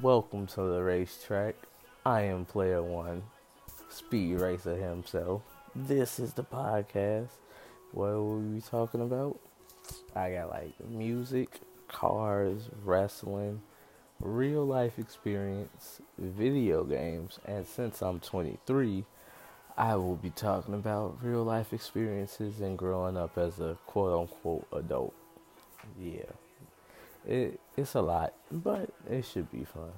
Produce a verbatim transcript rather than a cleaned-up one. Welcome to the racetrack. I am Player One, Speed Racer himself. This is the podcast. What were we talking about? I got like music, cars, wrestling, real life experience, video games, and since I'm twenty-three, I will be talking about real life experiences and growing up as a quote-unquote adult. Yeah, it, it's a lot, but it should be fun.